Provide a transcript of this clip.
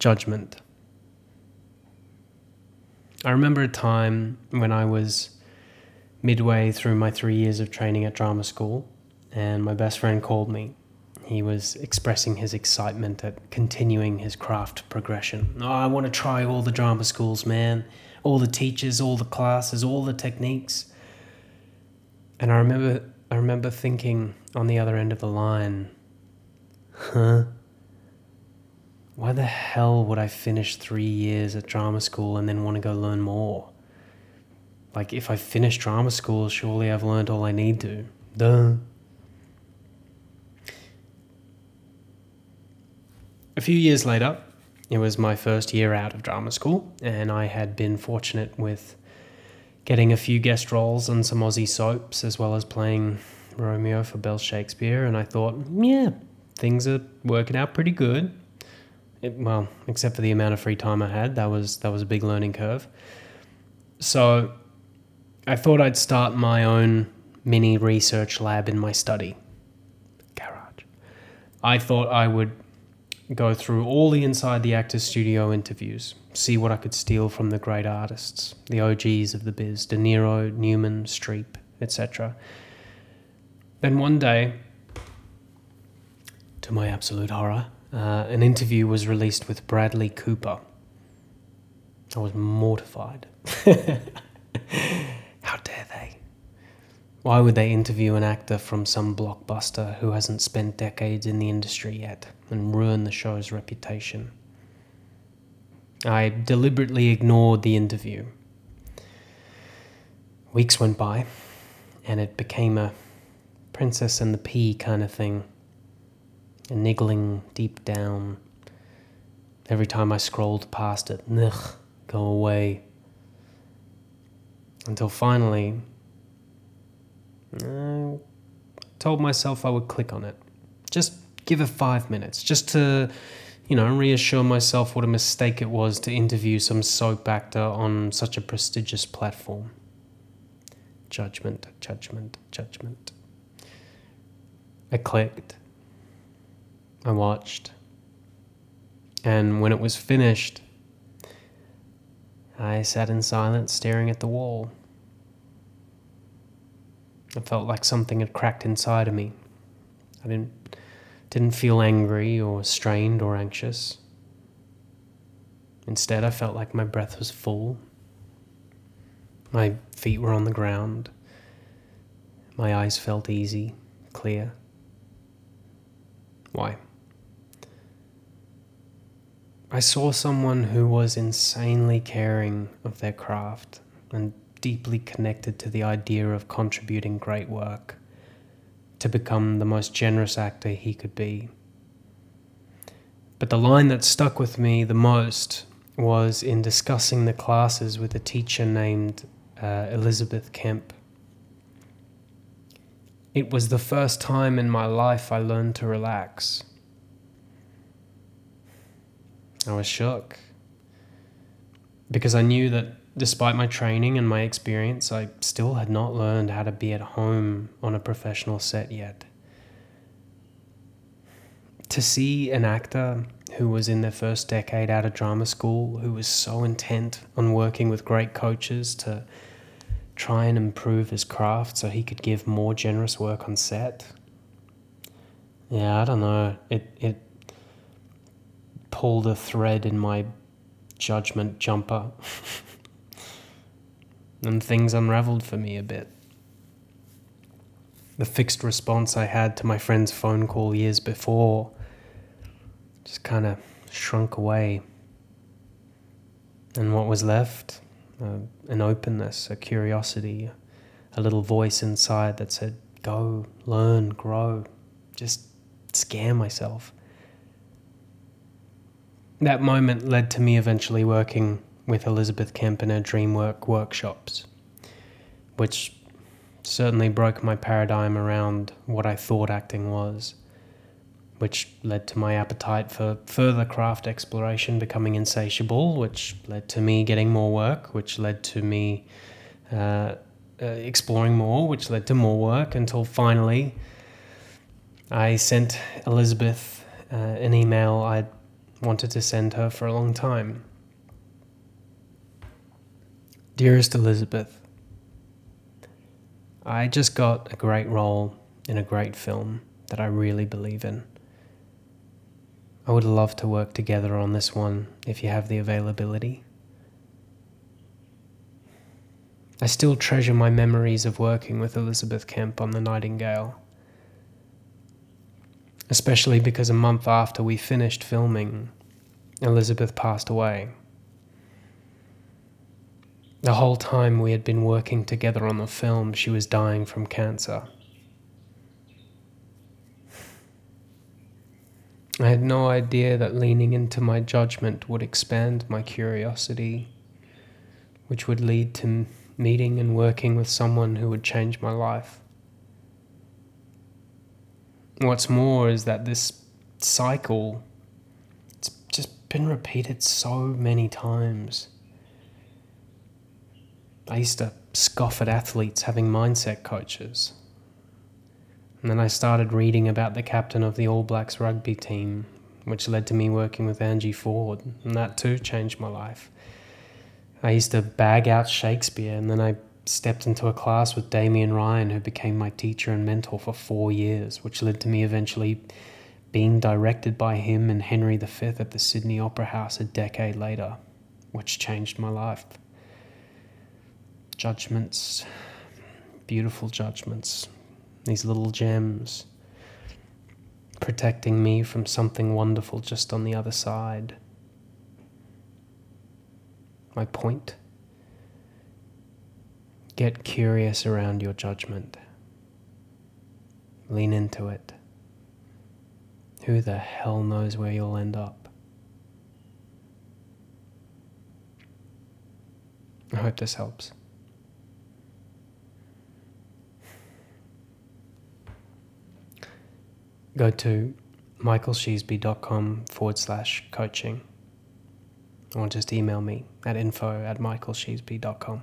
judgment. I remember a time when I was midway through my 3 years of training at drama school, and my best friend called me. He was expressing his excitement at continuing his craft progression. Oh, I want to try all the drama schools, man. All the teachers, all the classes, all the techniques. And I remember thinking on the other end of the line, huh? Why the hell would I finish 3 years at drama school and then want to go learn more? Like, if I finish drama school, surely I've learned all I need to. Duh. A few years later, it was my first year out of drama school, and I had been fortunate with getting a few guest roles on some Aussie soaps, as well as playing Romeo for Bell Shakespeare, and I thought, yeah, things are working out pretty good. Well, except for the amount of free time I had, that was a big learning curve. So I thought I'd start my own mini research lab in my study. Garage. I thought I would go through all the Inside the Actor's Studio interviews, see what I could steal from the great artists, the OGs of the biz, De Niro, Newman, Streep, etc. Then one day, to my absolute horror, an interview was released with Bradley Cooper. I was mortified. How dare they? Why would they interview an actor from some blockbuster who hasn't spent decades in the industry yet and ruin the show's reputation? I deliberately ignored the interview. Weeks went by, and it became a Princess and the Pea kind of thing, a niggling deep down. Every time I scrolled past it, ugh, go away. Until finally, I told myself I would click on it. Just give it 5 minutes, just to, reassure myself what a mistake it was to interview some soap actor on such a prestigious platform. Judgment, judgment, judgment. I clicked. I watched. And when it was finished, I sat in silence staring at the wall. I felt like something had cracked inside of me. I didn't feel angry or strained or anxious. Instead, I felt like my breath was full. My feet were on the ground. My eyes felt easy, clear. Why? I saw someone who was insanely caring of their craft and deeply connected to the idea of contributing great work, to become the most generous actor he could be. But the line that stuck with me the most was in discussing the classes with a teacher named Elizabeth Kemp. It was the first time in my life I learned to relax. I was shook, because I knew that despite my training and my experience, I still had not learned how to be at home on a professional set yet. To see an actor who was in their first decade out of drama school, who was so intent on working with great coaches to try and improve his craft so he could give more generous work on set. Yeah, I don't know. It pulled a thread in my judgment jumper. And things unraveled for me a bit. The fixed response I had to my friend's phone call years before just kind of shrunk away. And what was left? An openness, a curiosity, a little voice inside that said, go, learn, grow, just scare myself. That moment led to me eventually working with Elizabeth Kemp in her DreamWork workshops, which certainly broke my paradigm around what I thought acting was, which led to my appetite for further craft exploration becoming insatiable, which led to me getting more work, which led to me exploring more, which led to more work, until finally I sent Elizabeth an email I'd wanted to send her for a long time. Dearest Elizabeth, I just got a great role in a great film that I really believe in. I would love to work together on this one if you have the availability. I still treasure my memories of working with Elizabeth Kemp on The Nightingale, especially because a month after we finished filming, Elizabeth passed away. The whole time we had been working together on the film, she was dying from cancer. I had no idea that leaning into my judgment would expand my curiosity, which would lead to meeting and working with someone who would change my life. What's more is that this cycle, it's just been repeated so many times. I used to scoff at athletes having mindset coaches. And then I started reading about the captain of the All Blacks rugby team, which led to me working with Angie Ford, and that too changed my life. I used to bag out Shakespeare, and then I stepped into a class with Damien Ryan, who became my teacher and mentor for 4 years, which led to me eventually being directed by him and Henry V at the Sydney Opera House a decade later, which changed my life. Judgments, beautiful judgments, these little gems, protecting me from something wonderful just on the other side. My point? Get curious around your judgment. Lean into it. Who the hell knows where you'll end up? I hope this helps. Go to michaelsheasby.com/coaching. Or just email me at info@michaelsheasby.com.